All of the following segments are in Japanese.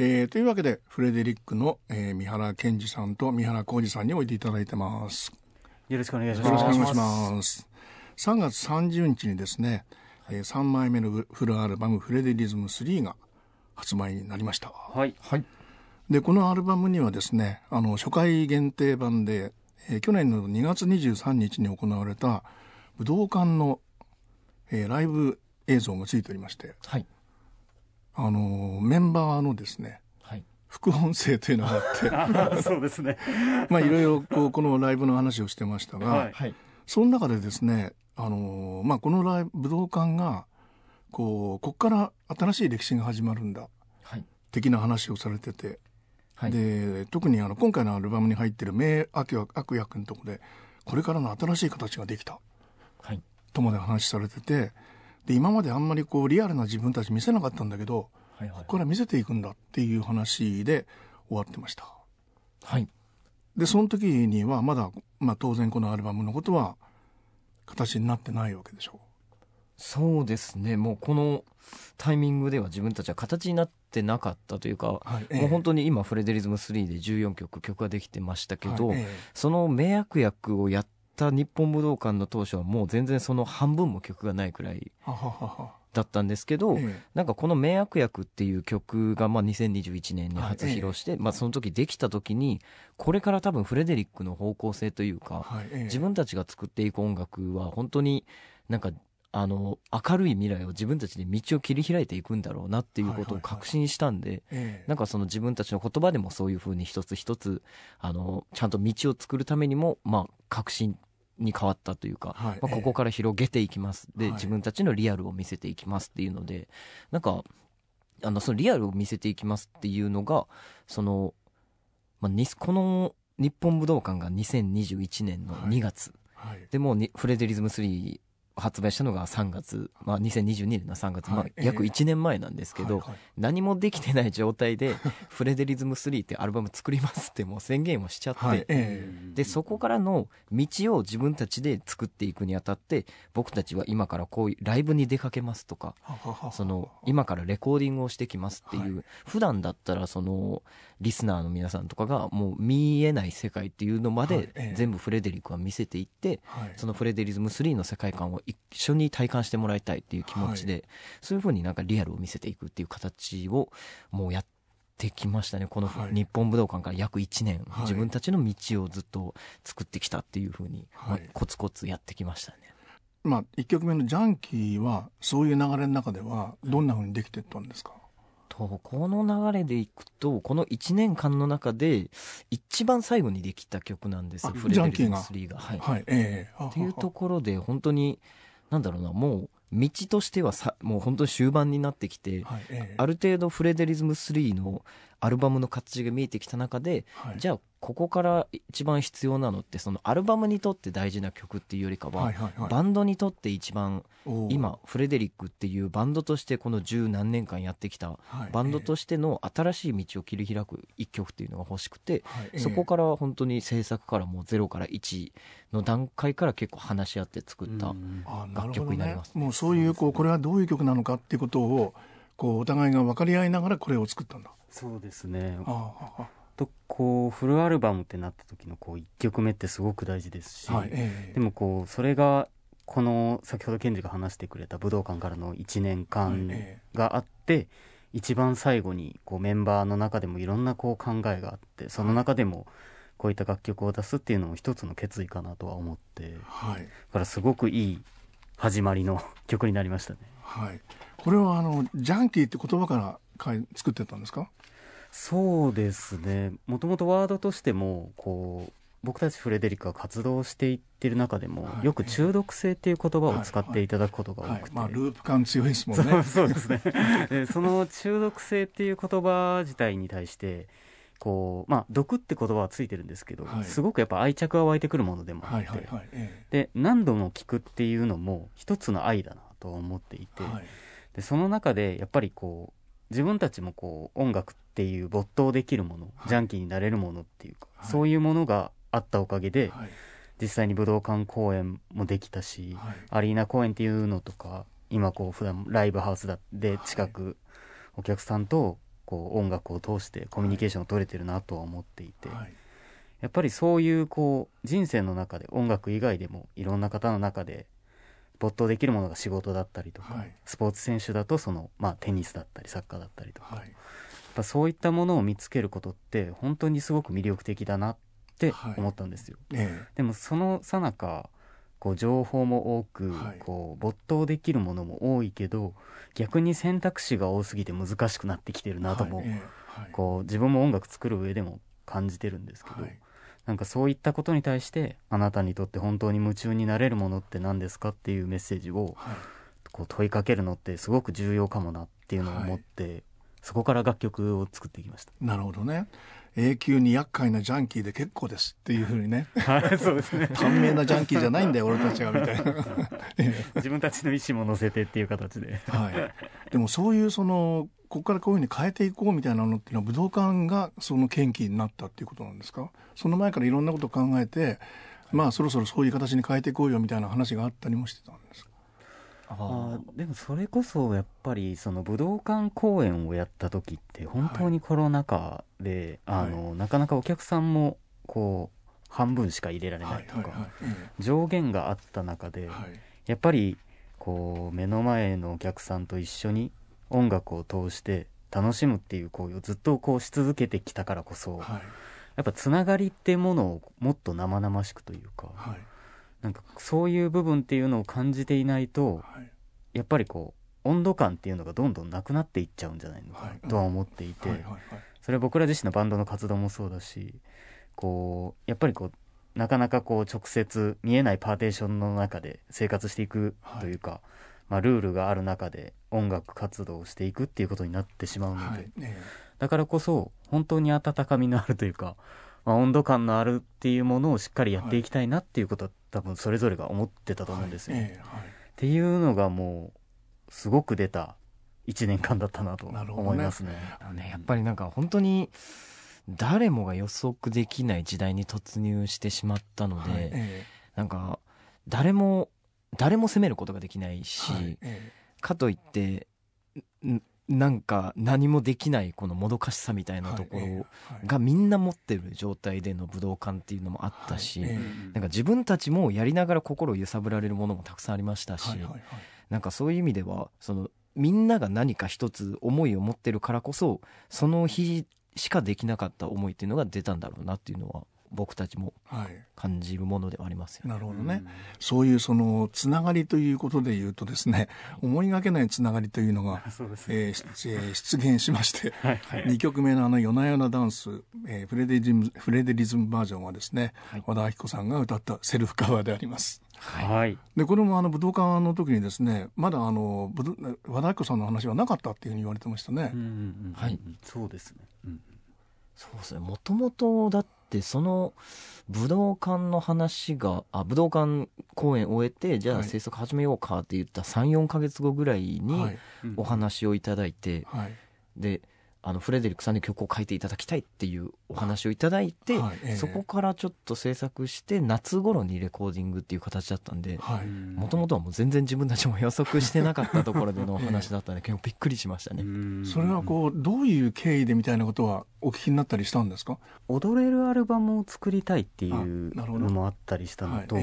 というわけでフレデリックの、三原健二さんと三原浩二さんにおいでいただいてます。よろしくお願いします。よろしくお願いします。3月30日にですね、3枚目のフルアルバムフレデリズム3が発売になりました。はい、はい、でこのアルバムにはですね初回限定版で、去年の2月23日に行われた武道館の、ライブ映像がついておりまして、はい、メンバーのですね、はい、副音声というのがあってそうですねまあいろいろこのライブの話をしてましたが、はい、その中でですねこの武道館がここから新しい歴史が始まるんだ、はい、的な話をされてて、はい、で特に今回のアルバムに入ってる名悪役のところでこれからの新しい形ができた、はい、とまで話されてて、で今まであんまりリアルな自分たち見せなかったんだけど、はいはい、ここから見せていくんだっていう話で終わってました。はい。でその時にはまだ、当然このアルバムのことは形になってないわけでしょう。そうですね、もうこのタイミングでは自分たちは形になってなかったというか、はい、もう本当に今フレデリズム3で14曲ができてましたけど、はい、その名悪役をやった日本武道館の当初はもう全然その半分も曲がないくらいだったんですけど、なんかこの名悪役っていう曲が2021年に初披露して、その時できた時にこれから多分フレデリックの方向性というか、自分たちが作っていく音楽は本当になんか明るい未来を自分たちで道を切り開いていくんだろうなっていうことを確信したんで、なんかその自分たちの言葉でもそういう風に一つ一つちゃんと道を作るためにも確信に変わったというか、はい、ここから広げていきます、で自分たちのリアルを見せていきますっていうので、なんかそのリアルを見せていきますっていうのがその、この日本武道館が2021年の2月、はいはい、でもうフレデリズム3発売したのが3月、2022年の3月、約1年前なんですけど、何もできてない状態でフレデリズム3ってアルバム作りますってもう宣言をしちゃって、でそこからの道を自分たちで作っていくにあたって、僕たちは今からこういうライブに出かけますとかその今からレコーディングをしてきますっていう、普段だったらそのリスナーの皆さんとかがもう見えない世界っていうのまで全部フレデリックは見せていって、そのフレデリズム3の世界観を一緒に体感してもらいたいっていう気持ちで、そういう風になんかリアルを見せていくっていう形をもうやってきましたね。この日本武道館から約1年、自分たちの道をずっと作ってきたっていう風に、コツコツやってきましたね。1曲目のジャンキーはそういう流れの中ではどんな風にできてったんですか？この流れでいくと、この1年間の中で一番最後にできた曲なんですよ、フレデリズム3が。っていうところで本当になんだろうな、もう道としてはもう本当に終盤になってきて、ある程度フレデリズム3のアルバムの形が見えてきた中で、じゃあここから一番必要なのって、そのアルバムにとって大事な曲っていうよりかは、バンドにとって一番今フレデリックっていうバンドとしてこの十何年間やってきたバンドとしての新しい道を切り開く一曲っていうのが欲しくて、そこから本当に制作からもう0から1の段階から結構話し合って作った楽曲になります。もうそういうこれはどういう曲なのかっていうことをお互いが分かり合いながらこれを作ったんだ。そうですね。フルアルバムってなった時の1曲目ってすごく大事ですし、でもそれがこの先ほど健二が話してくれた武道館からの1年間があって、一番最後にメンバーの中でもいろんな考えがあって、その中でもこういった楽曲を出すっていうのも一つの決意かなとは思って、だからすごくいい始まりの曲になりましたね。はい、これはジャンキーって言葉から作ってたんですか？そうですね、もともとワードとしても僕たちフレデリックが活動していってる中でも、よく中毒性っていう言葉を使っていただくことが多くて、ループ感強いですもんね。そうですねその中毒性っていう言葉自体に対して毒って言葉はついてるんですけど、すごくやっぱ愛着が湧いてくるものでもあって、で何度も聞くっていうのも一つの愛だなと思っていて、でその中でやっぱり自分たちも音楽っていう没頭できるもの、ジャンキーになれるものっていうか、そういうものがあったおかげで、実際に武道館公演もできたし、アリーナ公演っていうのとか、今普段ライブハウスで近くお客さんとこう音楽を通してコミュニケーションを取れてるなとは思っていて、はい、やっぱりそういうこう人生の中で音楽以外でもいろんな方の中で没頭できるものが仕事だったりとか、はい、スポーツ選手だとその、テニスだったりサッカーだったりとか、はい、やっぱそういったものを見つけることって本当にすごく魅力的だなって思ったんですよ、はい、でもその最中こう情報も多く、はい、こう没頭できるものも多いけど逆に選択肢が多すぎて難しくなってきてるなとも、はいはい、こう自分も音楽作る上でも感じてるんですけど、はい、なんかそういったことに対してあなたにとって本当に夢中になれるものって何ですかっていうメッセージを、はい、こう問いかけるのってすごく重要かもなっていうのを思って、はい、そこから楽曲を作ってきました。なるほどね。永久に厄介なジャンキーで結構ですっていうふうにね、はい、そうですね短命なジャンキーじゃないんだよ俺たちがみたいな自分たちの意思も乗せてっていう形で、はい、でもそういうそのここからこういうふうに変えていこうみたいなのっていうのは武道館がその契機になったっていうことなんですか？その前からいろんなことを考えて、そろそろそういう形に変えていこうよみたいな話があったりもしてたんですか？でもそれこそやっぱりその武道館公演をやった時って本当にコロナ禍で、はい、なかなかお客さんもこう半分しか入れられないとか、はいはいはい、上限があった中で、はい、やっぱりこう目の前のお客さんと一緒に音楽を通して楽しむっていう行為をずっとこうし続けてきたからこそ、はい、やっぱつながりってものをもっと生々しくというか、はい、なんかそういう部分っていうのを感じていないと、はい、やっぱりこう温度感っていうのがどんどんなくなっていっちゃうんじゃないのかなとは思っていて、はいはいはい、それは僕ら自身のバンドの活動もそうだし、こうやっぱりこうなかなかこう直接見えないパーテーションの中で生活していくというか、はい、ルールがある中で音楽活動をしていくっていうことになってしまうので、はいね、だからこそ本当に温かみのあるというか、温度感のあるっていうものをしっかりやっていきたいなっていうことは多分それぞれが思ってたと思うんですよ、はいはい、っていうのがもうすごく出た1年間だったなと思いますね。やっぱりなんか本当に誰もが予測できない時代に突入してしまったので、はいなんか誰も責めることができないし、はいかといってなんか何もできないこのもどかしさみたいなところがみんな持ってる状態での武道館っていうのもあったし、なんか自分たちもやりながら心を揺さぶられるものもたくさんありましたし、なんかそういう意味ではそのみんなが何か一つ思いを持ってるからこそその日しかできなかった思いっていうのが出たんだろうなっていうのは僕たちも感じるものではありますよね。なるほどね。そういうそのつながりということでいうとですね、思いがけないつながりというのが出現しましてはい、はい、2曲目の夜な夜なダンス、フレデリズムバージョンはですね、はい、和田アキ子さんが歌ったセルフカバーであります、はい、でこれも武道館の時にですね、まだ和田アキ子さんの話はなかったっていうふうに言われてましたね、うんうんうん、はい、そうですね、うん、そうですね。もともとだってでその武道館の話が武道館公演を終えてじゃあ制作始めようかって言った 3,4 ヶ月後ぐらいにお話をいただいて、はいはい、でフレデリックさんに曲を書いていただきたいっていうお話をいただいて、はいそこからちょっと制作して夏頃にレコーディングっていう形だったんで、もともとはもう全然自分たちも予測してなかったところでのお話だったんで結構びっくりしましたね。それはこうどういう経緯でみたいなことはお聞きになったりしたんですか？踊れるアルバムを作りたいっていうのもあったりしたのと、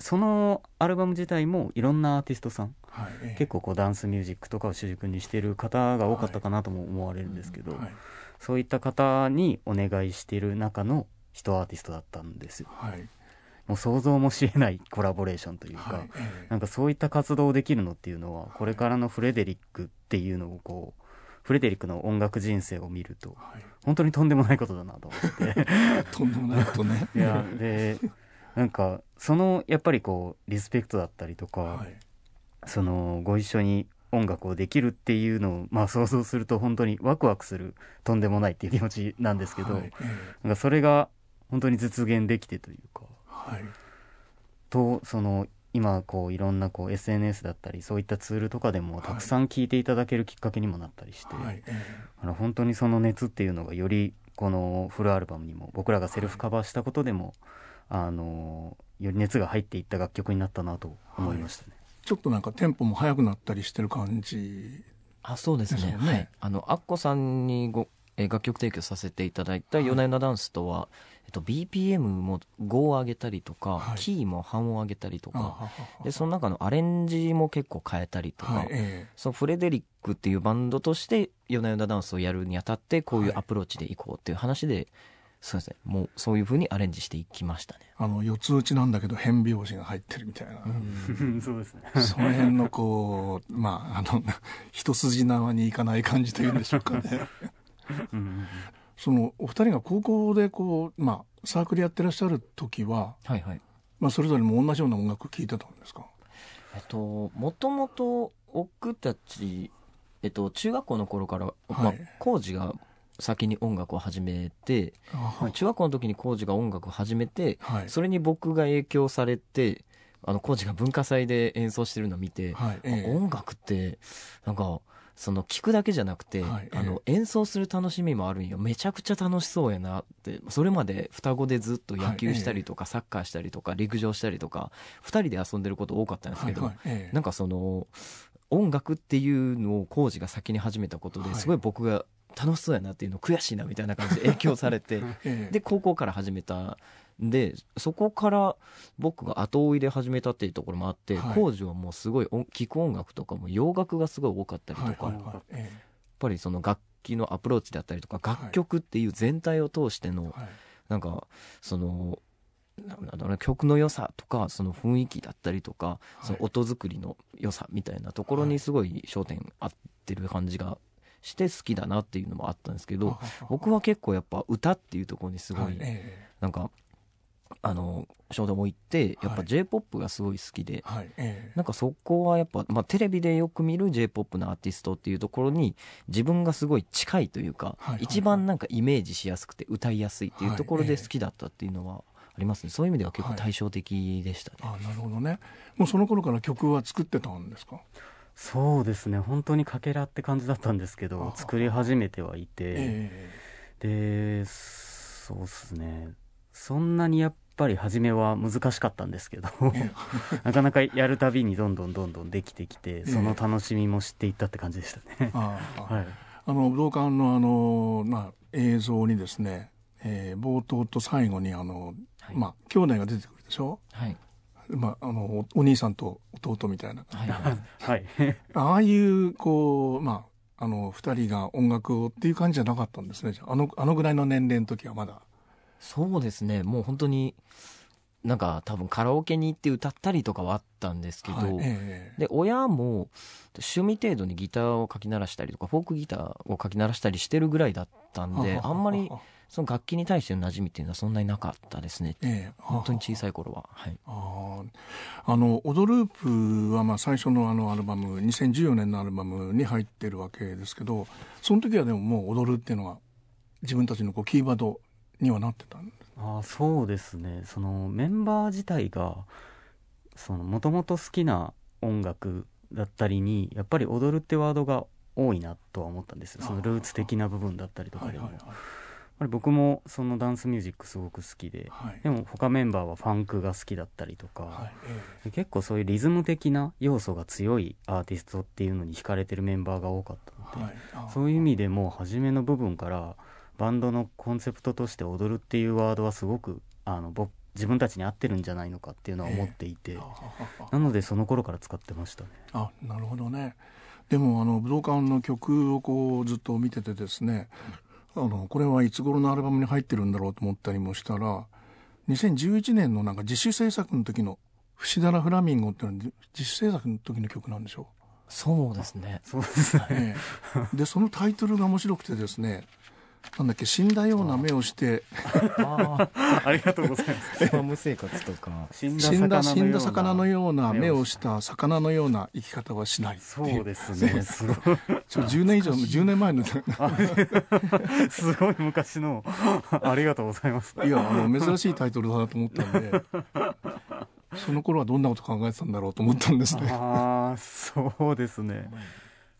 そのアルバム自体もいろんなアーティストさん、はい結構こうダンスミュージックとかを主軸にしている方が多かったかなとも思われるんですけど、はいうんはい、そういった方にお願いしている中の一アーティストだったんですよ、はい、もう想像もしえないコラボレーションというか、はいなんかそういった活動できるのっていうのはこれからのフレデリックっていうのをこうフレデリックの音楽人生を見ると本当にとんでもないことだなと思ってとんでもないことねいやでなんかそのやっぱりこうリスペクトだったりとか、はい、そのご一緒に音楽をできるっていうのを想像すると本当にワクワクするとんでもないっていう気持ちなんですけど、はい、なんかそれが本当に実現できてというか、はい、とその今こういろんなこう SNS だったりそういったツールとかでもたくさん聴いていただけるきっかけにもなったりして、はい、本当にその熱っていうのがよりこのフルアルバムにも僕らがセルフカバーしたことでも、はい、より熱が入っていった楽曲になったなと思いましたね、はい、ちょっとなんかテンポも速くなったりしてる感じあ、そうですね。はい。アッコさんに楽曲提供させていただいた夜な夜なダンスとは、BPM も5を上げたりとか、はい、キーも半音上げたりとかで、その中のアレンジも結構変えたりとか、はい、そのフレデリックっていうバンドとして夜な夜なダンスをやるにあたってこういうアプローチでいこうっていう話で、はい、そうですね、もうそういう風にアレンジしていきましたね。四つ打ちなんだけど変拍子が入ってるみたいな、うん、そうですね。その辺のこう一筋縄にいかない感じというんでしょうかね。うん、そのお二人が高校でこう、サークルやってらっしゃる時は、はいはい、それぞれも同じような音楽聴いてたんですか？もともと僕たち、中学校の頃から、コウジが先に音楽を始めて、はい、中学校の時にコウジが音楽を始めて、はい、それに僕が影響されて、コウジが文化祭で演奏してるのを見て、はい、音楽ってなんかその聞くだけじゃなくて、はい、演奏する楽しみもあるんよ。めちゃくちゃ楽しそうやなって。それまで双子でずっと野球したりとか、はい、サッカーしたりとか陸上したりとか2人で遊んでること多かったんですけど、はいはい、なんかその音楽っていうのをコウジが先に始めたことですごい僕が楽しそうやなっていうの悔しいなみたいな感じで影響されてで高校から始めたで、そこから僕が後追いで始めたっていうところもあって、はい、工事はもうすごい聴く音楽とかも洋楽がすごい多かったりとか、はいはいはい、やっぱりその楽器のアプローチだったりとか、はい、楽曲っていう全体を通しての、はい、なんかその曲の良さとかその雰囲気だったりとか、はい、その音作りの良さみたいなところにすごい焦点合ってる感じがして好きだなっていうのもあったんですけど、はい、僕は結構やっぱ歌っていうところにすごい、はい、なんか衝動も行ってやっぱ J-POP がすごい好きで、はい、なんかそこはやっぱ、テレビでよく見る J-POP のアーティストっていうところに自分がすごい近いというか、はいはいはい、一番なんかイメージしやすくて歌いやすいっていうところで好きだったっていうのはありますね。そういう意味では結構対照的でしたね。はい、あ、なるほどね。もうその頃から曲は作ってたんですか？そうですね、本当にかけらって感じだったんですけど作り始めてはいて、でそうですね、そんなにやっぱり初めは難しかったんですけどなかなかやるたびにどんどんできてきてその楽しみも知っていったって感じでしたね。はい、武道館の映像にですね、冒頭と最後にはい、兄弟が出てくるでしょ。はい、お兄さんと弟みたいな、はい、ああいうこう二人が音楽をっていう感じじゃなかったんですね。あのぐらいの年齢の時はまだ。そうですね、もう本当になんか多分カラオケに行って歌ったりとかはあったんですけど、はい、で親も趣味程度にギターをかき鳴らしたりとかフォークギターをかき鳴らしたりしてるぐらいだったんで、あんまりその楽器に対しての馴染みっていうのはそんなになかったですね。本当に小さい頃は。はい、オドループは最初のアルバム2014年のアルバムに入ってるわけですけど、その時はでももう踊るっていうのは自分たちのこうキーワードにはなってたんです。そうですね、そのメンバー自体がもともと好きな音楽だったりにやっぱり踊るってワードが多いなとは思ったんですよ。そのルーツ的な部分だったりとかでも、はいはいはい、僕もそのダンスミュージックすごく好きで、はい、でも他メンバーはファンクが好きだったりとか、はい、結構そういうリズム的な要素が強いアーティストっていうのに惹かれてるメンバーが多かったので、はい、そういう意味でもう初めの部分からバンドのコンセプトとして踊るっていうワードはすごく自分たちに合ってるんじゃないのかっていうのは思っていて、なのでその頃から使ってましたね。あ、なるほどね。でも武道館の曲をこうずっと見ててですね、これはいつ頃のアルバムに入ってるんだろうと思ったりもしたら、2011年のなんか自主制作の時のフシダラフラミンゴっていうのは自主制作の時の曲なんでしょう。そうですね、そうですね。でそのタイトルが面白くてですね、なんだっけ、死んだような目をしてありがとうございます。スパム生活とか死んだ魚のような目をした魚のような生き方はしない。そうですね、すごい10年前のすごい昔のありがとうございます。いや珍しいタイトルだなと思ったんでその頃はどんなこと考えてたんだろうと思ったんですね。そうですね、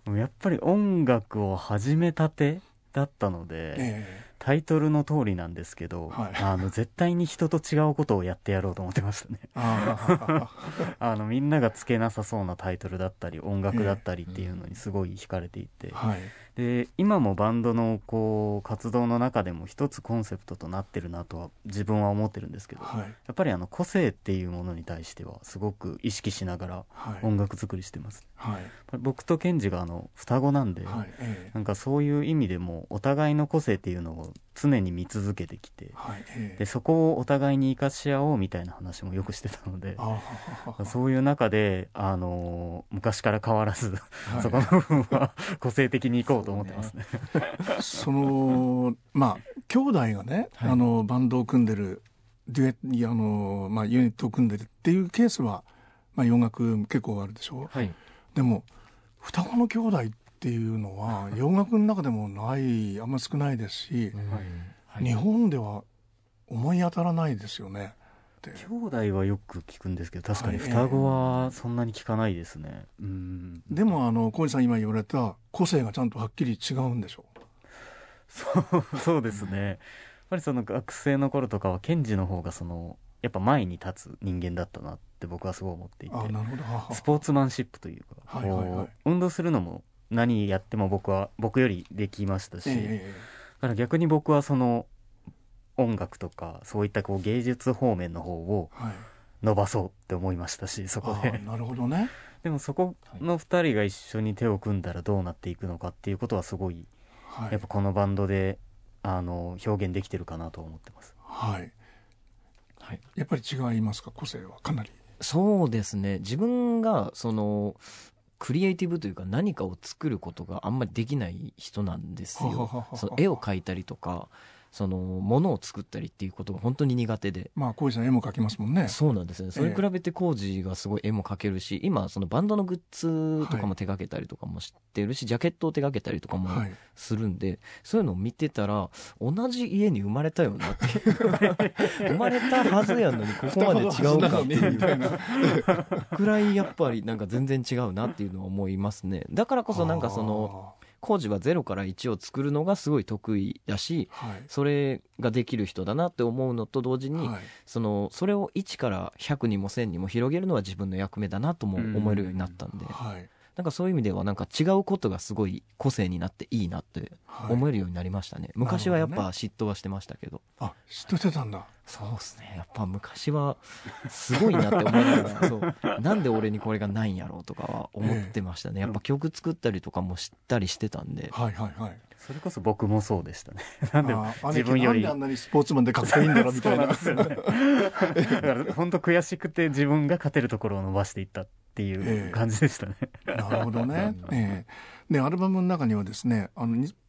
やっぱり音楽を始めたてだったので、タイトルの通りなんですけど、はい、絶対に人と違うことをやってやろうと思ってましたね。みんながつけなさそうなタイトルだったり音楽だったりっていうのにすごい惹かれていて、で今もバンドのこう活動の中でも一つコンセプトとなってるなとは自分は思ってるんですけど、はい、やっぱり個性っていうものに対してはすごく意識しながら音楽作りしてます、はいはい、僕とケンジが双子なんで、はい、なんかそういう意味でもお互いの個性っていうのを常に見続けてきて、はいでそこをお互いに生かし合おうみたいな話もよくしてたので、そういう中で、昔から変わらず、はい、そこの部分は個性的にいこうと思ってますね。そのまあ兄弟がね、はい、バンドを組んでるデュエット、まあ、ユニットを組んでるっていうケースは、まあ、洋楽結構あるでしょ、はい、でも双子の兄弟っていうのは洋楽の中でもないあんま少ないですし、はいはい、日本では思い当たらないですよね。兄弟はよく聞くんですけど確かに双子はそんなに聞かないですね、うんでも小路さん今言われた個性がちゃんとはっきり違うんでしょう。そうですね。やっぱりその学生の頃とかはケンジの方がやっぱ前に立つ人間だったなって僕はすごい思っていて、スポーツマンシップというか、はいはいはい、運動するのも何やっても僕よりできましたし、だから逆に僕は音楽とかそういった芸術方面の方を伸ばそうって思いましたし、そこでなるほどね。でもそこの2人が一緒に手を組んだらどうなっていくのかっていうことはすごい、はい、やっぱこのバンドで表現できてるかなと思ってます、はいはい、やっぱり違いますか、個性はかなり。そうですね、自分がクリエイティブというか何かを作ることがあんまりできない人なんですよ。絵を描いたりとか物を作ったりっていうことが本当に苦手で、まあ浩二さん絵も描きますもんね。そうなんですね。それに比べて浩二がすごい絵も描けるし、今バンドのグッズとかも手掛けたりとかもしてるし、はい、ジャケットを手掛けたりとかもするんで、はい、そういうのを見てたら同じ家に生まれたよなって生まれたはずやのにここまで違うかっていうくらいやっぱりなんか全然違うなっていうのは思いますね。だからこそなんか工事は0から1を作るのがすごい得意だし、はい、それができる人だなって思うのと同時に、はい、それを1から100にも1000にも広げるのは自分の役目だなとも思えるようになったんで、はい、なんかそういう意味ではなんか違うことがすごい個性になっていいなって思えるようになりましたね、はい、昔はやっぱ嫉妬はしてましたけど、ね、あ、嫉妬してたんだ。そうですね、やっぱ昔はすごいなって思ってそうなんで俺にこれがないんやろうとかは思ってましたね、やっぱ曲作ったりとかもしたりしてたんで、はいはいはい、それこそ僕もそうでしたね。なんで自分よりなんであんなにスポーツマンで勝ていいんだろうみたい な、 そうなんですよ、ね、だから本当悔しくて自分が勝てるところを伸ばしていったっていう感じでしたね、なるほどね、でアルバムの中にはですね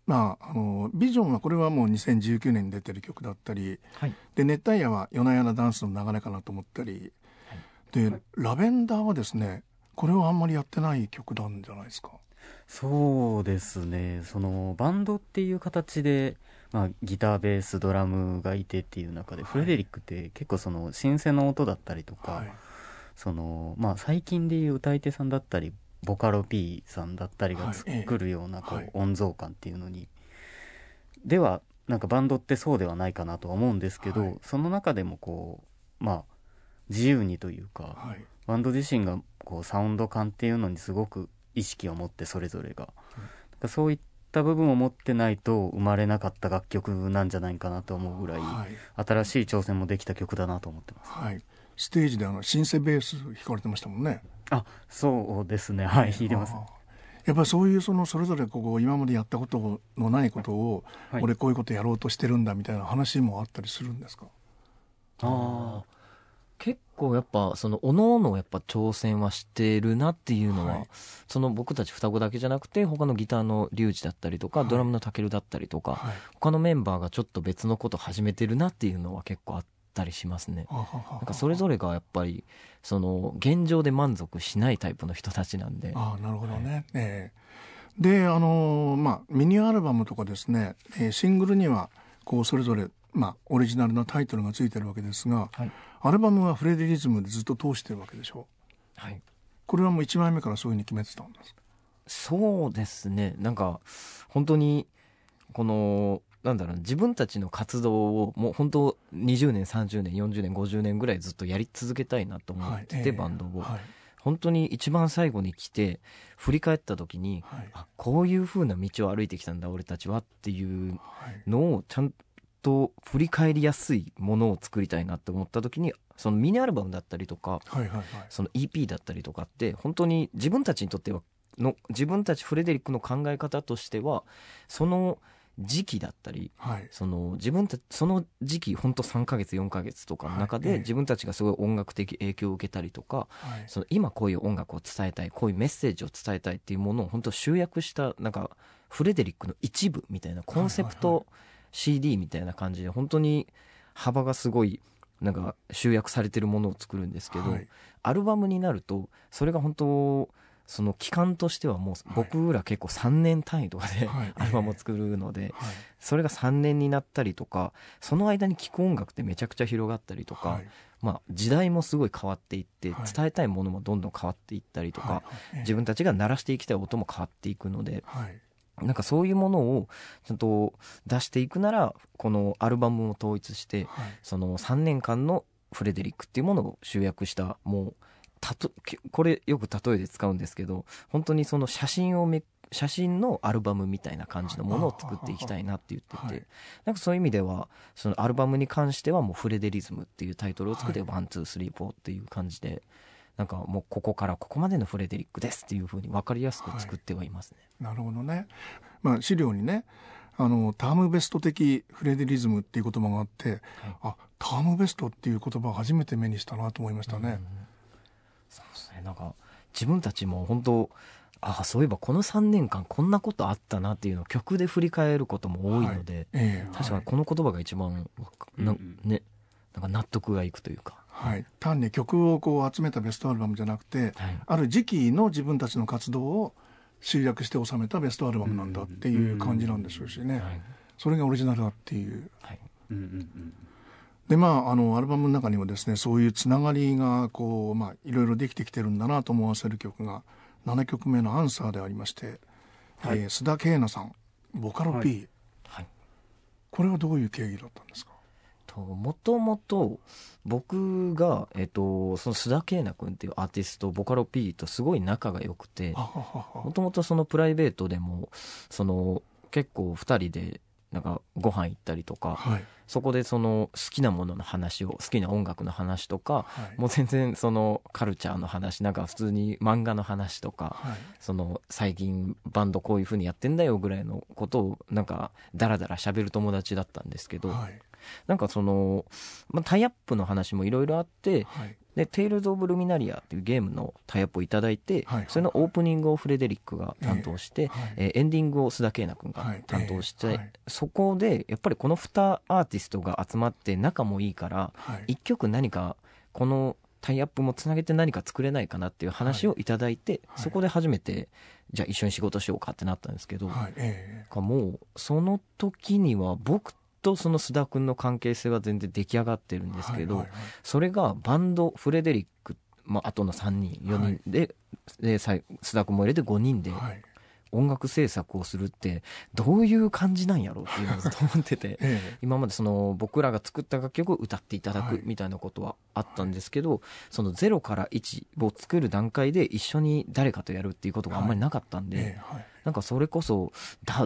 まあ、ビジョンはこれはもう2019年に出てる曲だったり、はい、で熱帯夜は夜な夜なダンスの流れかなと思ったり、はい、でラベンダーはですねこれはあんまりやってない曲なんじゃないですか。そうですね、バンドっていう形で、まあ、ギターベースドラムがいてっていう中で、はい、フレデリックって結構シンセの音だったりとか、はいまあ、最近でいう歌い手さんだったりボカロ P さんだったりが作るような音像感っていうのにではなんかバンドってそうではないかなとは思うんですけど、その中でもまあ自由にというかバンド自身がサウンド感っていうのにすごく意識を持ってそれぞれがそういった部分を持ってないと生まれなかった楽曲なんじゃないかなと思うぐらい新しい挑戦もできた曲だなと思ってます、はい、ステージでシンセベース弾かれてましたもんね。あ、そうですね、はい、弾いてます。やっぱりそういうそれぞれ今までやったことのないことを、はい、俺こういうことやろうとしてるんだみたいな話もあったりするんですか。あ、結構やっぱおのおのやっぱ挑戦はしてるなっていうのは、はい、僕たち双子だけじゃなくて他のギターのリュウジだったりとか、はい、ドラムのタケルだったりとか、はい、他のメンバーがちょっと別のこと始めてるなっていうのは結構あってたりしますね。なんかそれぞれがやっぱり現状で満足しないタイプの人たちなんで。あ、なるほどね、はい、でまあ、ミニアルバムとかですね、シングルにはそれぞれ、まあ、オリジナルのタイトルがついてるわけですが、はい、アルバムはフレデリズムでずっと通してるわけでしょ、はい、これはもう1枚目からそういうふうに決めてたんですか。そうですね、なんか本当にこのなんだろう、自分たちの活動をもう本当20年30年40年50年ぐらいずっとやり続けたいなと思ってて、バンドを、はい、本当に一番最後に来て振り返った時に、はい、あ、こういう風な道を歩いてきたんだ俺たちはっていうのをちゃんと振り返りやすいものを作りたいなって思った時に、そのミニアルバムだったりとか、はいはいはい、その EP だったりとかって本当に自分たちにとってはの、自分たちフレデリックの考え方としてはその時期だったり、はい、自分たちその時期本当3ヶ月4ヶ月とかの中で、はい、自分たちがすごい音楽的影響を受けたりとか、はい、その今こういう音楽を伝えたい、こういうメッセージを伝えたいっていうものを本当集約したなんかフレデリックの一部みたいなコンセプト CD みたいな感じで、本当に幅がすごいなんか集約されてるものを作るんですけど、はい、アルバムになるとそれが本当その期間としてはもう僕ら結構3年単位とかでアルバムを作るので、それが3年になったりとか、その間に聴く音楽ってめちゃくちゃ広がったりとか、まあ時代もすごい変わっていって、伝えたいものもどんどん変わっていったりとか、自分たちが鳴らしていきたい音も変わっていくので、なんかそういうものをちゃんと出していくなら、このアルバムを統一してその3年間のフレデリックっていうものを集約した、もうこれよく例えで使うんですけど、本当にその写真のアルバムみたいな感じのものを作っていきたいなって言ってて、はい、なんかそういう意味ではそのアルバムに関してはもうフレデリズムっていうタイトルを作って、ワンツースリーフォーっていう感じで、なんかもうここからここまでのフレデリックですっていう風に分かりやすく作ってはいますね、はい、なるほどね。まあ、資料にね、タームベスト的フレデリズムっていう言葉があって、はい、あ、タームベストっていう言葉を初めて目にしたなと思いましたね、うんうん。そうですね、なんか自分たちも本当、あ、そういえばこの3年間こんなことあったなっていうのを曲で振り返ることも多いので、はい、確かにこの言葉が一番、はい、ね、なんか納得がいくというか、はい、単に曲をこう集めたベストアルバムじゃなくて、はい、ある時期の自分たちの活動を集約して収めたベストアルバムなんだっていう感じなんでしょうしね、はい、それがオリジナルだっていう、はい、うんうんうん。で、まあ、アルバムの中にもですね、そういうつながりがこう、まあ、いろいろできてきてるんだなと思わせる曲が7曲目のアンサーでありまして、はい、須田慶奈さん、ボカロ P、はいはい、これはどういう経緯だったんですか。もともと僕が、その須田慶奈君っていうアーティスト、ボカロ P とすごい仲が良くて、もともとそのプライベートでもその結構2人でなんかご飯行ったりとか、はい、そこでその好きなものの話を、好きな音楽の話とか、はい、もう全然そのカルチャーの話、なんか普通に漫画の話とか、はい、その最近バンドこういう風にやってんだよぐらいのことをなんかダラダラ喋る友達だったんですけど、はい、なんかその、まあ、タイアップの話もいろいろあって、はい、でテイルズ・オブ・ルミナリアっていうゲームのタイアップをいただいて、はいはいはい、それのオープニングをフレデリックが担当して、エンディングを須田慶奈君が担当して、はい、そこでやっぱりこの2アーティストが集まって仲もいいから、はい、1曲何かこのタイアップもつなげて何か作れないかなっていう話をいただいて、はい、そこで初めてじゃあ一緒に仕事しようかってなったんですけど、はい、もうその時には僕とその須田君の関係性は全然出来上がってるんですけど、はいはいはい、それがバンドフレデリック、まあとの3人4人 で須田君も入れて5人で音楽制作をするってどういう感じなんやろうっていうのをずっと思ってて、今までその僕らが作った楽曲を歌っていただくみたいなことはあったんですけど、その0から1を作る段階で一緒に誰かとやるっていうことがあんまりなかったんで、なんかそれこそ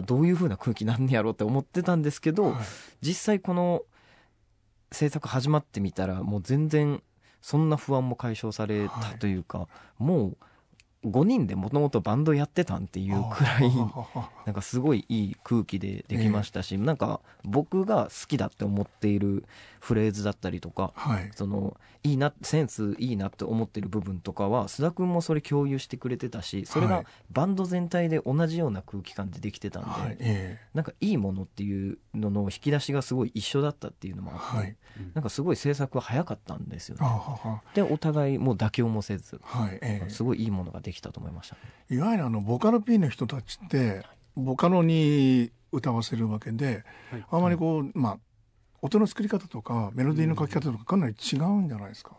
どういう風な空気なんねやろうって思ってたんですけど、実際この制作始まってみたらもう全然そんな不安も解消されたというか、もう5人でもともとバンドやってたんっていうくらい、なんかすごいいい空気でできましたし、なんか僕が好きだって思っているフレーズだったりとか、そのいいな、センスいいなって思ってる部分とかは須田君もそれ共有してくれてたし、それがバンド全体で同じような空気感でできてたんで、なんかいいものっていうのの引き出しがすごい一緒だったっていうのもあって、なんかすごい制作は早かったんですよね。でお互いもう妥協もせず、すごいいいものができたと思いましたね。いわゆるボカロ P の人たちってボカロに歌わせるわけで、あまりこう、まあ音の作り方とかメロディーの書き方とかかなり違うんじゃないですか。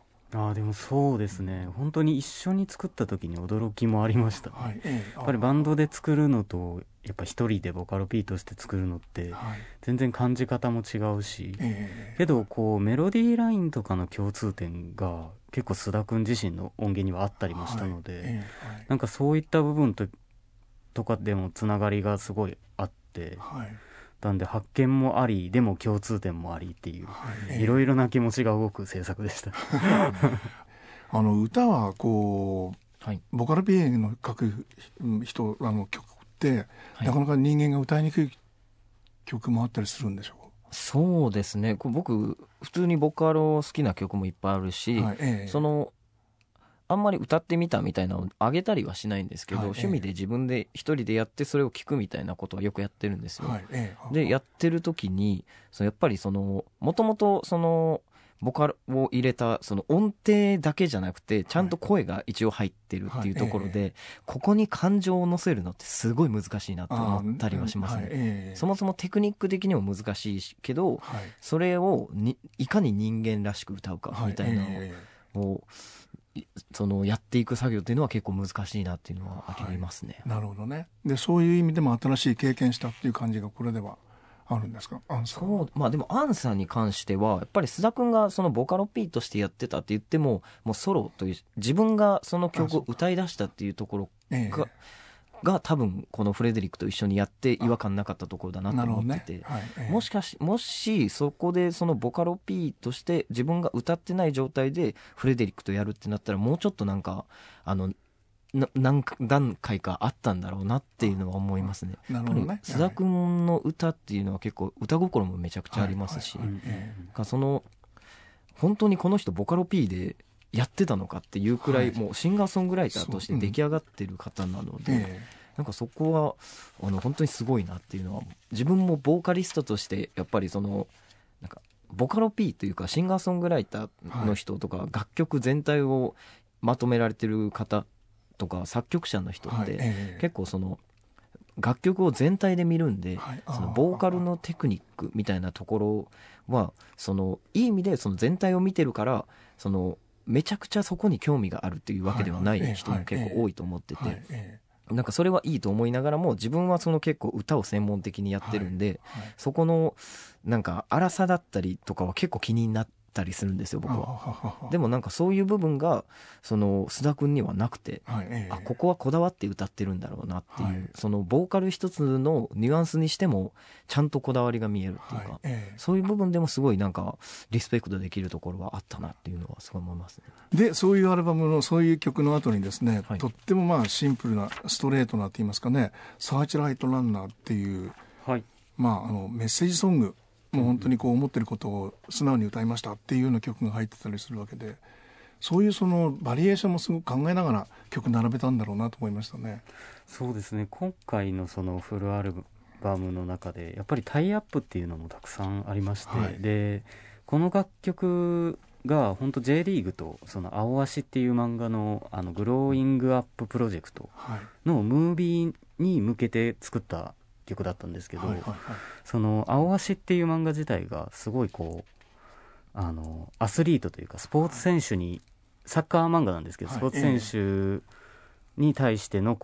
でもそうですね、本当に一緒に作った時に驚きもありました、はい、やっぱりバンドで作るのとやっぱ一人でボカロ P として作るのって全然感じ方も違うし、けどこうメロディーラインとかの共通点が結構須田君自身の音源にはあったりもしたので、なんかそういった部分とかでもつながりがすごいあって、なんで発見もありでも共通点もありっていう、いろいろな気持ちが動く制作でした歌はこう、ボカロ P の書く人曲ってなかなか人間が歌いにくい曲もあったりするんでしょうか。そうですね、僕普通にボカロ好きな曲もいっぱいあるし、そのあんまり歌ってみたみたいなのをあげたりはしないんですけど、趣味で自分で一人でやってそれを聞くみたいなことはよくやってるんですよ、でやってる時にやっぱりもともとボカロを入れた音程だけじゃなくてちゃんと声が一応入ってるっていうところで、ここに感情を乗せるのってすごい難しいなと思ったりはしますね、そもそもテクニック的にも難しいけど、それをいかに人間らしく歌うかみたいなのをやっていく作業っていうのは結構難しいなっていうのはありますね、なるほどね。でそういう意味でも新しい経験したっていう感じがこれではあるんですか、アンさん。でもアンさんに関してはやっぱり須田君がボカロ P としてやってたって言っても、もうソロという自分がその曲を歌い出したっていうところが多分このフレデリックと一緒にやって違和感なかったところだなと思ってて、もしそこでボカロ P として自分が歌ってない状態でフレデリックとやるってなったら、もうちょっとなんか何回かあったんだろうなっていうのは思いますね。やっぱり須田君の歌っていうのは結構歌心もめちゃくちゃありますし、本当にこの人ボカロ P でやってたのかっていうくらい、もうシンガーソングライターとして出来上がってる方なので、なんかそこは本当にすごいなっていうのは、自分もボーカリストとしてやっぱりなんかボカロ P というかシンガーソングライターの人とか、楽曲全体をまとめられてる方とか作曲者の人って結構楽曲を全体で見るんで、ボーカルのテクニックみたいなところは、いい意味で全体を見てるから、めちゃくちゃそこに興味があるっていうわけではない人も結構多いと思ってて、なんかそれはいいと思いながらも、自分は結構歌を専門的にやってるんで、そこのなんか粗さだったりとかは結構気になったりするんですよ、僕は。でもなんかそういう部分が須田君にはなくて、ここはこだわって歌ってるんだろうなっていう、ボーカル一つのニュアンスにしてもちゃんとこだわりが見えるっていうか、そういう部分でもすごいなんかリスペクトできるところはあったなっていうのはすごい思いますね。でそういうアルバムのそういう曲の後にですね、とってもシンプルなストレートなって言いますかね、サーチライトランナーっていう、メッセージソング、もう本当に思ってることを素直に歌いましたっていうような曲が入ってたりするわけで、そういうバリエーションもすごく考えながら曲並べたんだろうなと思いましたね。そうですね、今回のフルアルバムの中でやっぱりタイアップっていうのもたくさんありまして、でこの楽曲が本当 J リーグと青足っていう漫画のグローイングアッププロジェクトのムービーに向けて作った曲だったんですけど、青足っていう漫画自体がすごいアスリートというかスポーツ選手に、サッカー漫画なんですけど、スポーツ選手に対しての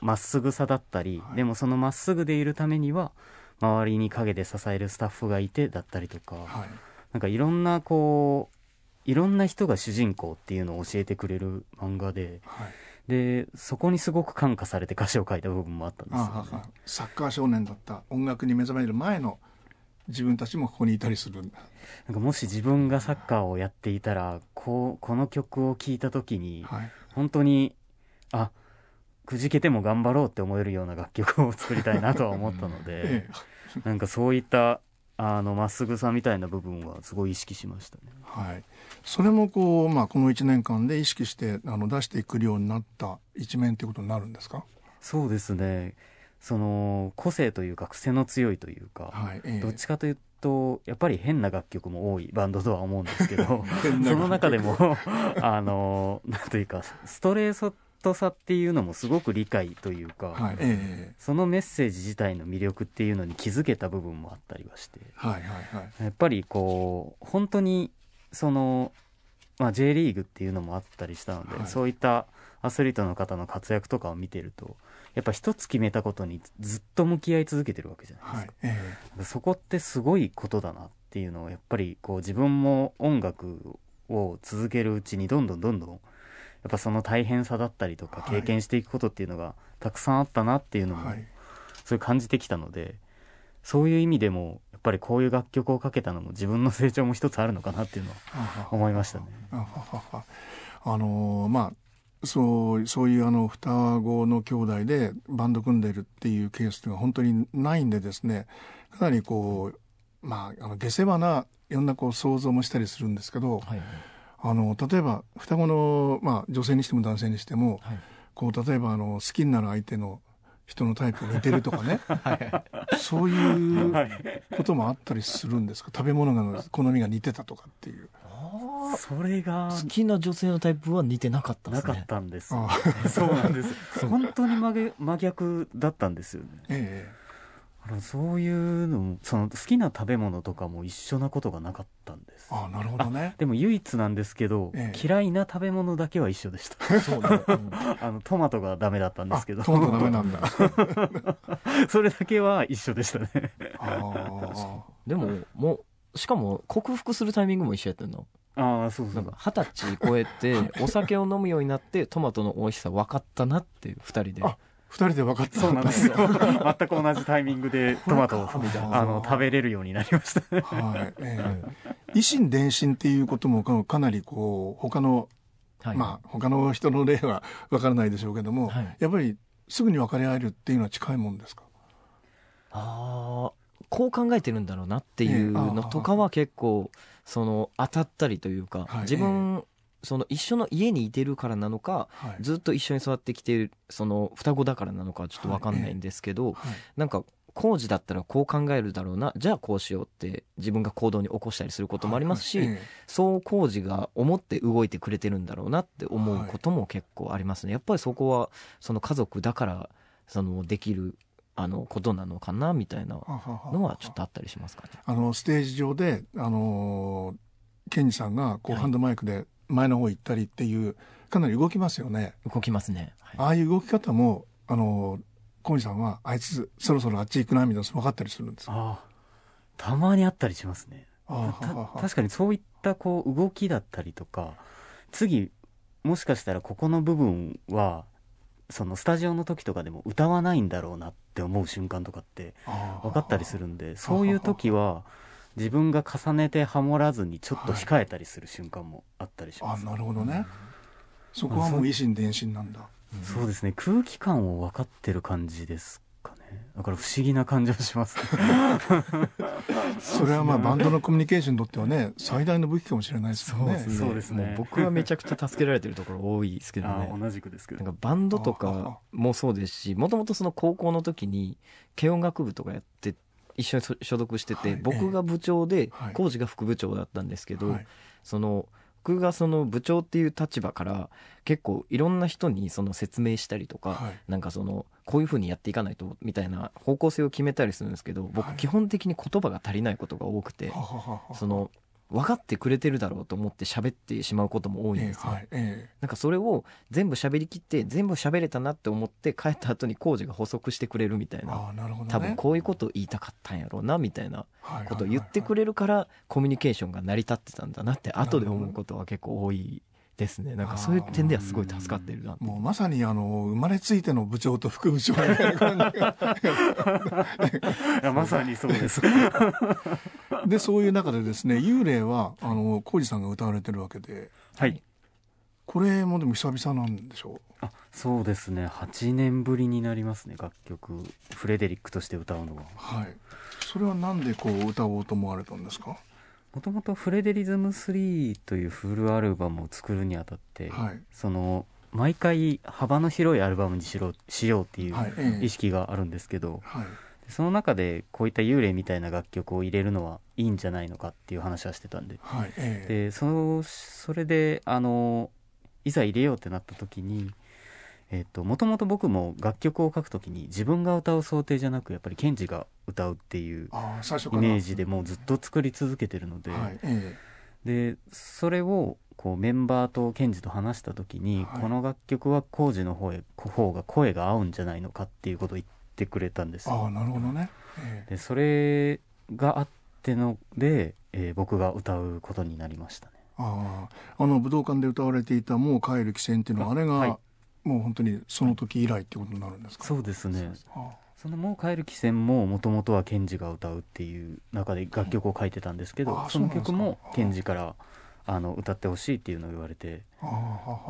まっすぐさだったり、でもまっすぐでいるためには周りに陰で支えるスタッフがいてだったりとか、なんかいろんな人が主人公っていうのを教えてくれる漫画で、でそこにすごく感化されて歌詞を書いた部分もあったんですよ、ね、サッカー少年だった音楽に目覚める前の自分たちもここにいたりするんだ、なんかもし自分がサッカーをやっていたらこの曲を聴いた時に、本当にくじけても頑張ろうって思えるような楽曲を作りたいなとは思ったのでなんかそういったまっすぐさみたいな部分はすごい意識しましたね。それもこの1年間で意識して出していくようになった一面ということになるんですか。そうですね、個性というか癖の強いというか、どっちかというとやっぱり変な楽曲も多いバンドとは思うんですけどその中でもなんというかストレートさっていうのもすごく理解というか、そのメッセージ自体の魅力っていうのに気づけた部分もあったりはして、やっぱり本当にまあ、J リーグっていうのもあったりしたので、はい、そういったアスリートの方の活躍とかを見てるとやっぱ一つ決めたことにずっと向き合い続けてるわけじゃないですか、はいそこってすごいことだなっていうのをやっぱりこう自分も音楽を続けるうちにどんどんやっぱその大変さだったりとか経験していくことっていうのがたくさんあったなっていうのもそれ感じてきたので、そういう意味でもやっぱりこういう楽曲をかけたのも自分の成長も一つあるのかなっていうのは思いましたね。まあそういう双子の兄弟でバンド組んでるっていうケースっていうのは本当にないんでですね、かなりこうまあ下世話ないろんなこう想像もしたりするんですけど、はいはい、例えば双子の、まあ、女性にしても男性にしても、はい、こう例えば好きになる相手の人のタイプに似てるとかねはい、そういうこともあったりするんですか？食べ物の好みが似てたとかっていう。あ、それが好きな女性のタイプは似てなかったですね。なかったんです。そうなんです本当に真逆だったんですよね、そういうのもその好きな食べ物とかも一緒なことがなかったんです。あ、なるほどね。でも唯一なんですけど、嫌いな食べ物だけは一緒でした。そうだね。トマトがダメだったんですけど。トマトダメなんだ。それだけは一緒でしたね。あでもしかも克服するタイミングも一緒やったの。ああ、そうそう。なんか20歳超えてお酒を飲むようになってトマトの美味しさ分かったなっていう2人で。2人で分かったんですよ。全く同じタイミングでトマトを食べれるようになりました、はい以心伝心っていうこともかなりこう他の人の例は分からないでしょうけども、はい、やっぱりすぐに分かり合えるっていうのは近いもんですか？こう考えてるんだろうなっていうのとかは結構その当たったりというか、はい、自分、その一緒の家にいてるからなのか、はい、ずっと一緒に育ってきてるその双子だからなのかちょっと分かんないんですけど、はいなんか工事だったらこう考えるだろうな、じゃあこうしようって自分が行動に起こしたりすることもありますし、はいそう工事が思って動いてくれてるんだろうなって思うことも結構ありますね。やっぱりそこはその家族だからそのできることなのかなみたいなのはちょっとあったりしますかね。ステージ上でケンジさんがこうハンドマイクで、はい前の方行ったりっていうかなり動きますよね。動きますね、はい、ああいう動き方も小西さんはあいつそろそろあっち行くなみたいな分かったりするんですか？たまにあったりしますね。確かにそういったこう動きだったりとか次もしかしたらここの部分はそのスタジオの時とかでも歌わないんだろうなって思う瞬間とかって分かったりするんで、そういう時は自分が重ねてハモらずにちょっと控えたりする瞬間もあったりします、はい、なるほどね。そこはもう以心伝心なんだ、そうですね。空気感を分かってる感じですかね。だから不思議な感じはします、ね、それはまあバンドのコミュニケーションにとってはね最大の武器かもしれないですよね。そうですね。僕はめちゃくちゃ助けられてるところ多いですけどね。同じくですけどなんかバンドとかもそうですし、もともとその高校の時に軽音楽部とかやってて一緒に所属してて、はい、僕が部長で浩司が副部長だったんですけど、はい、僕がその部長っていう立場から結構いろんな人にその説明したりとか、はい、なんかこういう風にやっていかないとみたいな方向性を決めたりするんですけど、僕基本的に言葉が足りないことが多くて、はい、分かってくれてるだろうと思って喋ってしまうことも多いんですよ、はいなんかそれを全部喋りきって全部喋れたなって思って帰った後にコージが補足してくれるみたい なるほど、ね、多分こういうことを言いたかったんやろうなみたいなことを言ってくれるからコミュニケーションが成り立ってたんだなって後で思うことは結構多いですね。なんかそういう点ではすごい助かってるなって。もうまさに生まれついての部長と副部長みたいな感じがいやまさにそうですでそういう中でですね幽霊は浩司さんが歌われてるわけで、はい、これもでも久々なんでしょう？そうですね、8年ぶりになりますね楽曲フレデリックとして歌うのは。はい。それはなんでこう歌おうと思われたんですか？もともとフレデリズム3というフルアルバムを作るにあたって、はい、毎回幅の広いアルバムにしようっていう意識があるんですけど、はいその中でこういった幽霊みたいな楽曲を入れるのはいいんじゃないのかっていう話はしてたんで、はいでそれでいざ入れようってなった時にもともと僕も楽曲を書くときに自分が歌う想定じゃなくやっぱりケンジが歌うっていうイメージでもうずっと作り続けてるので、はいでそれをこうメンバーとケンジと話した時に、はい、この楽曲はコウジの方が声が合うんじゃないのかっていうことを言ってくれたんですよ。あ、なるほどね。でそれがあってので、僕が歌うことになりましたね。あの武道館で歌われていたもう帰る汽船っていうのはあれが、はい、もう本当にその時以来ってことになるんですか。そうですね。そのもう帰る汽船ももともとはケンジが歌うっていう中で楽曲を書いてたんですけど、うん、その曲もケンジから歌ってほしいっていうのを言われて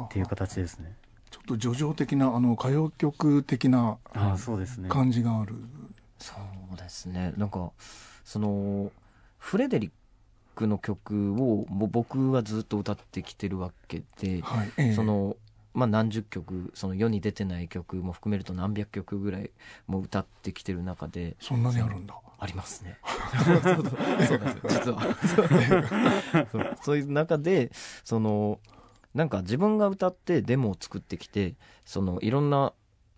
っていう形ですね。ちょっと叙情的な歌謡曲的な感じがある。そうですね。なんかそのフレデリックの曲を僕はずっと歌ってきてるわけで、はい、そのまあ、何十曲、その世に出てない曲も含めると何百曲ぐらいも歌ってきてる中で。そんなにあるんだ。ありますね。そうです実はそういう中でそのなんか自分が歌ってデモを作ってきて、そのいろんな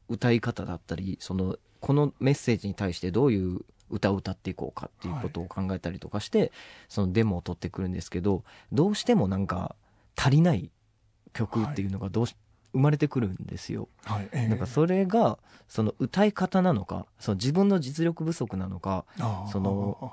歌い方だったり、そのこのメッセージに対してどういう歌を歌っていこうかっていうことを考えたりとかして、はい、そのデモを取ってくるんですけど、どうしてもなんか足りない曲っていうのが生まれてくるんですよ。はい、なんかそれがその歌い方なのか、その自分の実力不足なのか、その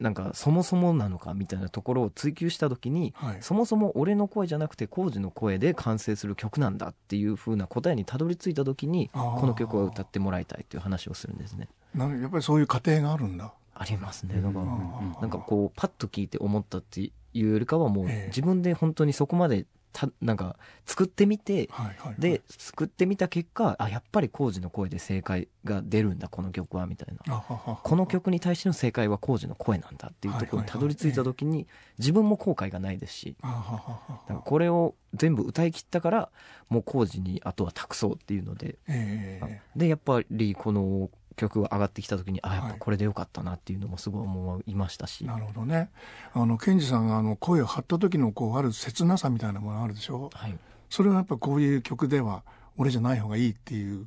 なんかそもそもなのかみたいなところを追求した時に、はい、そもそも俺の声じゃなくて浩二の声で完成する曲なんだっていう風な答えにたどり着いた時に、この曲を歌ってもらいたいっていう話をするんですね。なんかやっぱりそういう過程があるんだ。ありますね。だから、なんかこうパッと聞いて思ったっていうよりかは、もう自分で本当にそこまでなんか作ってみて、はいはいはい、で作ってみた結果、あ、やっぱり浩二の声で正解が出るんだこの曲はみたいな、この曲に対しての正解は浩二の声なんだっていうところにたどり着いた時に、はいはいはい、自分も後悔がないですし、だからこれを全部歌い切ったからもう浩二にあとは託そうっていうので、でやっぱりこの曲が上がってきた時に、あ、やっぱこれでよかったなっていうのもすごい思いましたし、はい、なるほどね。ケンジさんが声を張った時のこうある切なさみたいなものあるでしょ、はい、それはやっぱこういう曲では俺じゃない方がいいっていう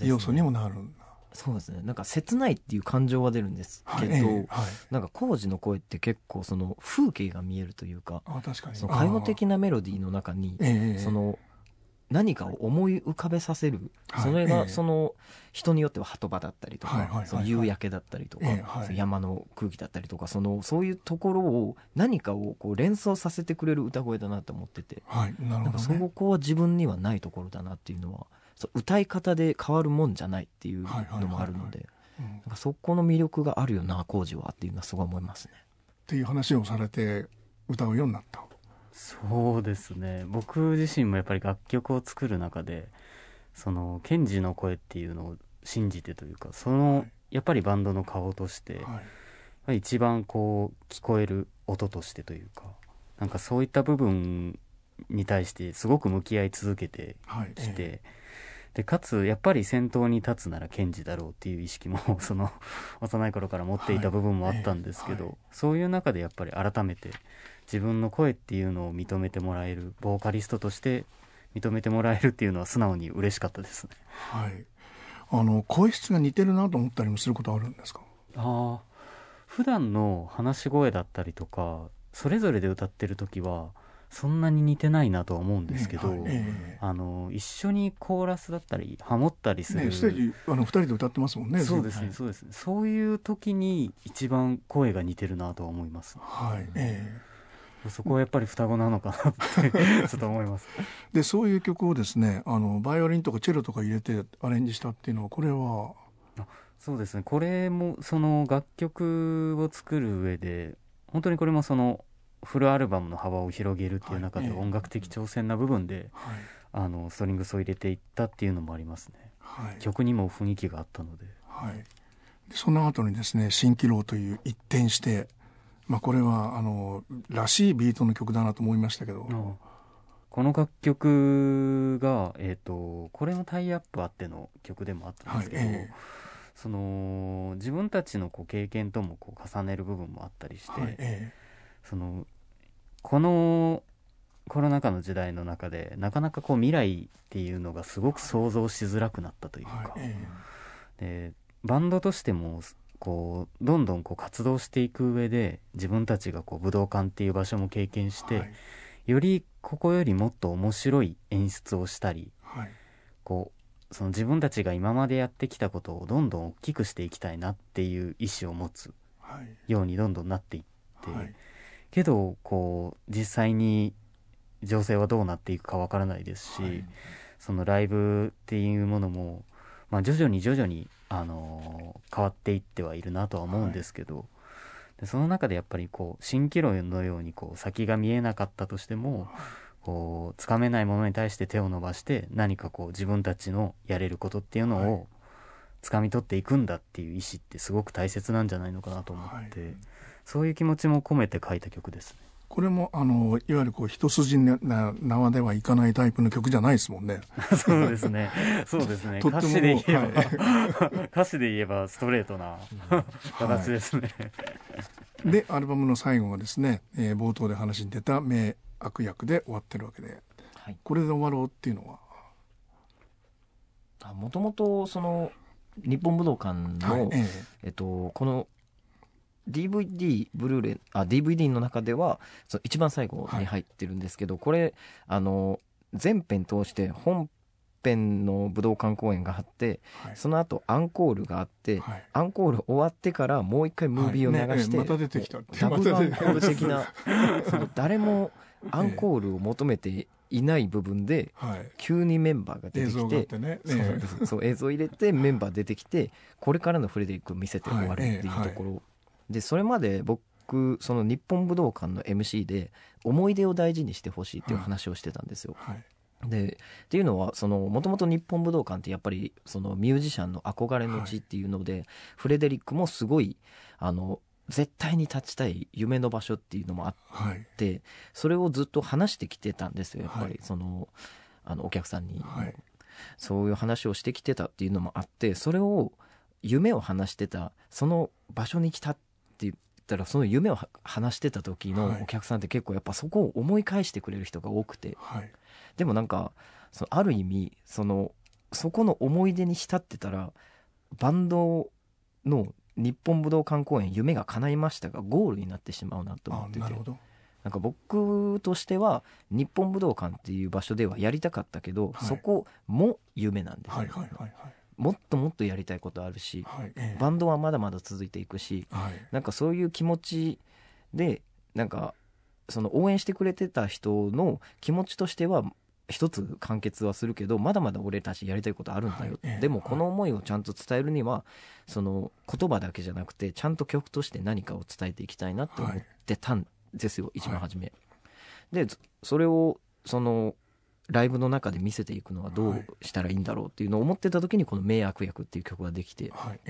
要素にもなるんだ。そうですね。なんか切ないっていう感情は出るんですけど、はい、なんか浩二の声って結構その風景が見えるというか、あ、確かにその開放的なメロディーの中に、その何かを思い浮かべさせる、はい、それがその人によっては鳩場だったりとか、その夕焼けだったりとか、その山の空気だったりとか、そういうところを何かをこう連想させてくれる歌声だなと思ってて、はい、なるほどね。なんかそこは自分にはないところだなっていうのは、そう歌い方で変わるもんじゃないっていうのもあるので、なんかそこの魅力があるよな浩二はっていうのはすごい思いますね。っていう話をされて歌うようになった。そうですね。僕自身もやっぱり楽曲を作る中で、そのケンジの声っていうのを信じてというか、その、はい、やっぱりバンドの顔として、はい、一番こう聞こえる音としてというか、なんかそういった部分に対してすごく向き合い続けてきて、はい、でかつやっぱり先頭に立つならケンジだろうっていう意識もその幼い頃から持っていた部分もあったんですけど、はい、そういう中でやっぱり改めて自分の声っていうのを認めてもらえる、ボーカリストとして認めてもらえるっていうのは素直に嬉しかったですね。はい、声質が似てるなと思ったりもすることあるんですか。普段の話し声だったりとか、それぞれで歌ってる時はそんなに似てないなとは思うんですけど、一緒にコーラスだったりハモったりする、ね、ステージ2人で歌ってますもんね。そうですね、そうですね。そういう時に一番声が似てるなとは思います。はい、そこはやっぱり双子なのかなってちょっと思いますでそういう曲をですね、バイオリンとかチェロとか入れてアレンジしたっていうのは、これはそうですね、これもその楽曲を作る上で本当にこれもそのフルアルバムの幅を広げるっていう中で、音楽的挑戦な部分で、はい、ストリングスを入れていったっていうのもありますね。はい、曲にも雰囲気があったので、はい、でその後にですね、蜃気楼という一転してまあ、これはらしいビートの曲だなと思いましたけど、うん、この楽曲が、これもタイアップあっての曲でもあったんですけど、はい、その自分たちのこう経験ともこう重ねる部分もあったりして、はい、そのこのコロナ禍の時代の中でなかなかこう未来っていうのがすごく想像しづらくなったというか、はい、でバンドとしてもこうどんどんこう活動していく上で、自分たちがこう武道館っていう場所も経験して、はい、よりここよりもっと面白い演出をしたり、はい、こうその自分たちが今までやってきたことをどんどん大きくしていきたいなっていう意思を持つようにどんどんなっていって、はい、けどこう実際に情勢はどうなっていくかわからないですし、はい、そのライブっていうものも、まあ、徐々に、変わっていってはいるなとは思うんですけど、はい、でその中でやっぱりこう蜃気楼のようにこう先が見えなかったとしてもこう掴めないものに対して手を伸ばして何かこう自分たちのやれることっていうのを掴み取っていくんだっていう意思ってすごく大切なんじゃないのかなと思って、はい、そういう気持ちも込めて書いた曲ですね。これもいわゆるこう一筋縄ではいかないタイプの曲じゃないですもんね。そうですね、そうですね。歌詞で言えば、はい、歌詞で言えばストレートな形ですね、はい、でアルバムの最後がですね、冒頭で話に出た名悪役で終わってるわけで、はい、これで終わろうっていうのはもともとその日本武道館の、はい、このDVD ブルーレイ、DVD の中ではその一番最後に入ってるんですけど、はい、これ全編通して本編の武道館公演があって、はい、その後アンコールがあって、はい、アンコール終わってからもう一回ムービーを流して、はいね、また出てきたってダブルアンコール的なその誰もアンコールを求めていない部分で急にメンバーが出てきて、映像入れてメンバー出てきてこれからのフレデリック見せて終わるっていうところ、はいでそれまで僕その日本武道館の MC で思い出を大事にしてほしいっていう話をしてたんですよ、はいはい、でっていうのはもともと日本武道館ってやっぱりそのミュージシャンの憧れの地っていうので、はい、フレデリックもすごい絶対に立ちたい夢の場所っていうのもあって、はい、それをずっと話してきてたんですよやっぱり、はい、お客さんに、はい、そういう話をしてきてたっていうのもあってそれを夢を話してたその場所に来たってって言ったらその夢を話してた時のお客さんって結構やっぱそこを思い返してくれる人が多くて、はい、でもなんかある意味そこの思い出に浸ってたらバンドの日本武道館公演夢が叶いましたがゴールになってしまうなと思ってて、なんか僕としては日本武道館っていう場所ではやりたかったけど、はい、そこも夢なんですよ、はいはいはいはい、もっともっとやりたいことあるし、はいバンドはまだまだ続いていくし、はい、なんかそういう気持ちでなんか応援してくれてた人の気持ちとしては一つ完結はするけどまだまだ俺たちやりたいことあるんだよ、はい、でもこの思いをちゃんと伝えるには言葉だけじゃなくてちゃんと曲として何かを伝えていきたいなって思ってたんですよ、はい、一番初め、はい、でそれをライブの中で見せていくのはどうしたらいいんだろうっていうのを思ってた時にこの名悪役っていう曲ができて、はい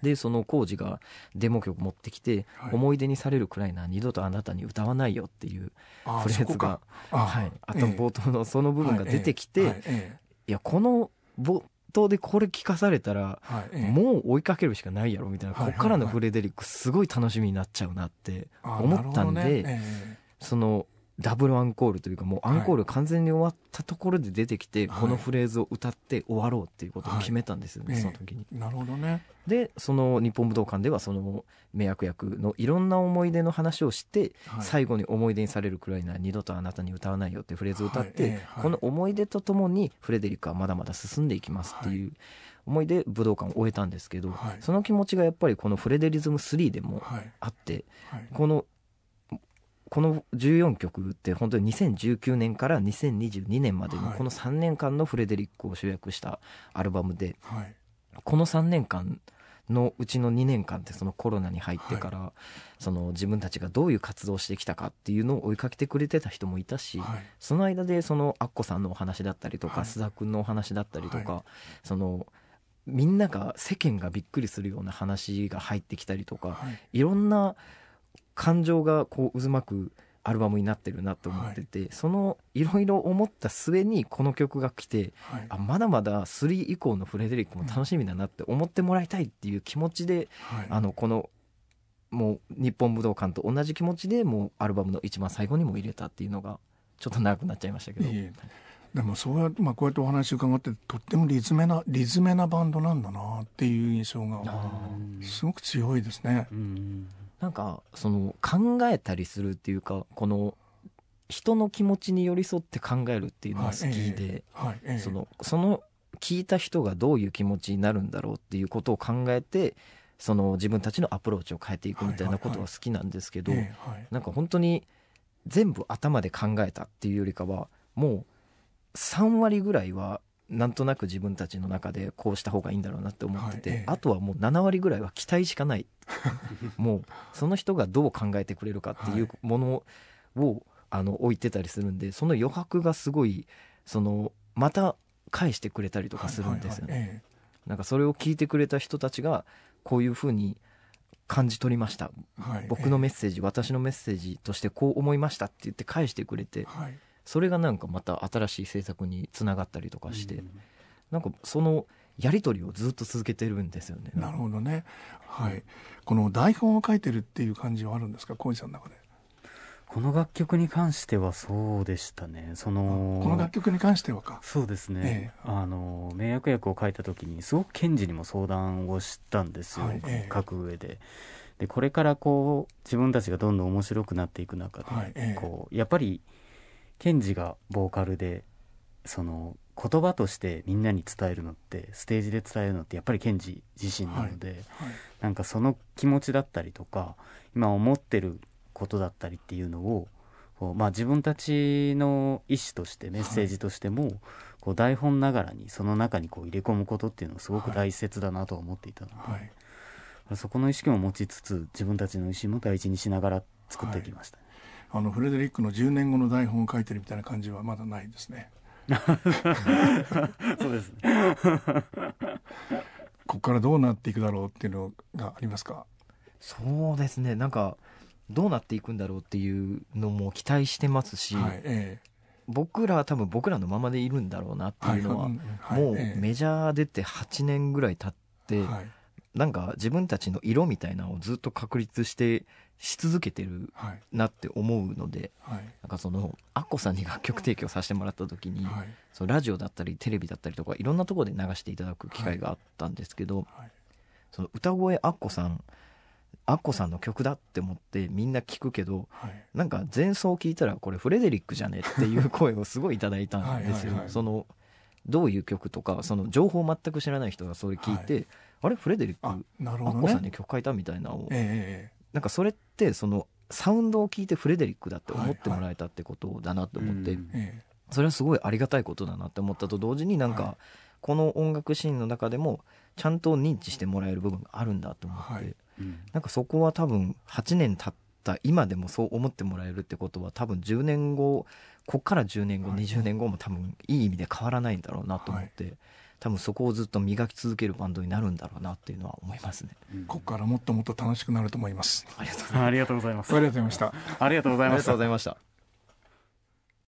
で浩二がデモ曲持ってきて、はい、思い出にされるくらいな二度とあなたに歌わないよっていうフレーズがはい、あと冒頭のその部分が出てきて、はいいやこの冒頭でこれ聞かされたら、はいもう追いかけるしかないやろみたいな、はい、ここからのフレデリックすごい楽しみになっちゃうなって思ったんで、ねダブルアンコールというかもうアンコール完全に終わったところで出てきて、はい、このフレーズを歌って終わろうっていうことを決めたんですよね、はい、その時に、なるほどね。で日本武道館では名悪役のいろんな思い出の話をして、はい、最後に思い出にされるくらいなら二度とあなたに歌わないよっていうフレーズを歌って、はいこの思い出とともにフレデリックはまだまだ進んでいきますっていう思いで武道館を終えたんですけど、はい、その気持ちがやっぱりこのフレデリズム3でもあって、はいはい、この14曲って本当に2019年から2022年までのこの3年間のフレデリックを集約したアルバムで、はい、この3年間のうちの2年間ってコロナに入ってから、はい、自分たちがどういう活動をしてきたかっていうのを追いかけてくれてた人もいたし、はい、その間でアッコさんのお話だったりとか、はい、須田君のお話だったりとか、はい、みんなが世間がびっくりするような話が入ってきたりとか、はい、いろんな感情がこう渦巻くアルバムになってるなと思ってて、はい、いろいろ思った末にこの曲が来て、はい、まだまだ3以降のフレデリックも楽しみだなって思ってもらいたいっていう気持ちで、はい、このもう日本武道館と同じ気持ちでもうアルバムの一番最後にも入れたっていうのがちょっと長くなっちゃいましたけど、でもそうや、こうやってお話伺ってとってもリズメなバンドなんだなっていう印象がすごく強いですね。なんか考えたりするっていうかこの人の気持ちに寄り添って考えるっていうのが好きで、その聞いた人がどういう気持ちになるんだろうっていうことを考えて、その自分たちのアプローチを変えていくみたいなことが好きなんですけど、なんか本当に全部頭で考えたっていうよりかは、もう3割ぐらいはなんとなく自分たちの中でこうした方がいいんだろうなって思ってて、あとはもう7割ぐらいは期待しかないもうその人がどう考えてくれるかっていうものを置いてたりするんで、その余白がすごいそのまた返してくれたりとかするんですよね。なんかそれを聞いてくれた人たちがこういうふうに感じ取りました、僕のメッセージ、私のメッセージとしてこう思いましたって言って返してくれて、それがなんかまた新しい制作につながったりとかして、なんかそのやり取りをずっと続けてるんですよね。なるほどね、この台本を書いてるっていう感じはあるんですか、浩二さんの中で。この楽曲に関してはそうでしたね。この楽曲に関してはか。そうですね、名役役を書いた時にすごく賢治にも相談をしたんですよ、書く上で。でこれからこう自分たちがどんどん面白くなっていく中で、こうやっぱり賢治がボーカルでその言葉としてみんなに伝えるのってステージで伝えるのってやっぱり賢治自身なので、なんかその気持ちだったりとか今思ってることだったりっていうのをこう、自分たちの意思としてメッセージとしても、こう台本ながらにその中にこう入れ込むことっていうのがすごく大切だなと思っていたので、そこの意識も持ちつつ自分たちの意思も大事にしながら作ってきました、フレデリックの10年後の台本を書いてるみたいな感じはまだないですねそうですねここからどうなっていくだろうっていうのがありますか。そうですね、なんかどうなっていくんだろうっていうのも期待してますし、僕らは多分僕らのままでいるんだろうなっていうのは、もうメジャー出て8年ぐらい経って、なんか自分たちの色みたいなのをずっと確立してし続けてるなって思うので、なんかそのアッコさんに楽曲提供させてもらった時に、そのラジオだったりテレビだったりとかいろんなところで流していただく機会があったんですけど、その歌声アッコさんの曲だって思ってみんな聞くけど、なんか前奏を聞いたらこれフレデリックじゃねっていう声をすごいいただいたんですよそのどういう曲とかその情報を全く知らない人がそれ聞いて、あれフレデリックアッコさんに曲書いたみたいなのを、なんかそれってそのサウンドを聞いてフレデリックだって思ってもらえたってことだなと思って、それはすごいありがたいことだなって思ったと同時に、なんか、この音楽シーンの中でもちゃんと認知してもらえる部分があるんだと思って、なんかそこは多分8年経った今でもそう思ってもらえるってことは、多分10年後こっから10年後、20年後も多分いい意味で変わらないんだろうなと思って、多分そこをずっと磨き続けるバンドになるんだろうなっていうのは思いますね。こっからもっともっと楽しくなると思います。ありがとうございます。ありがとうございました。ありがとうございました。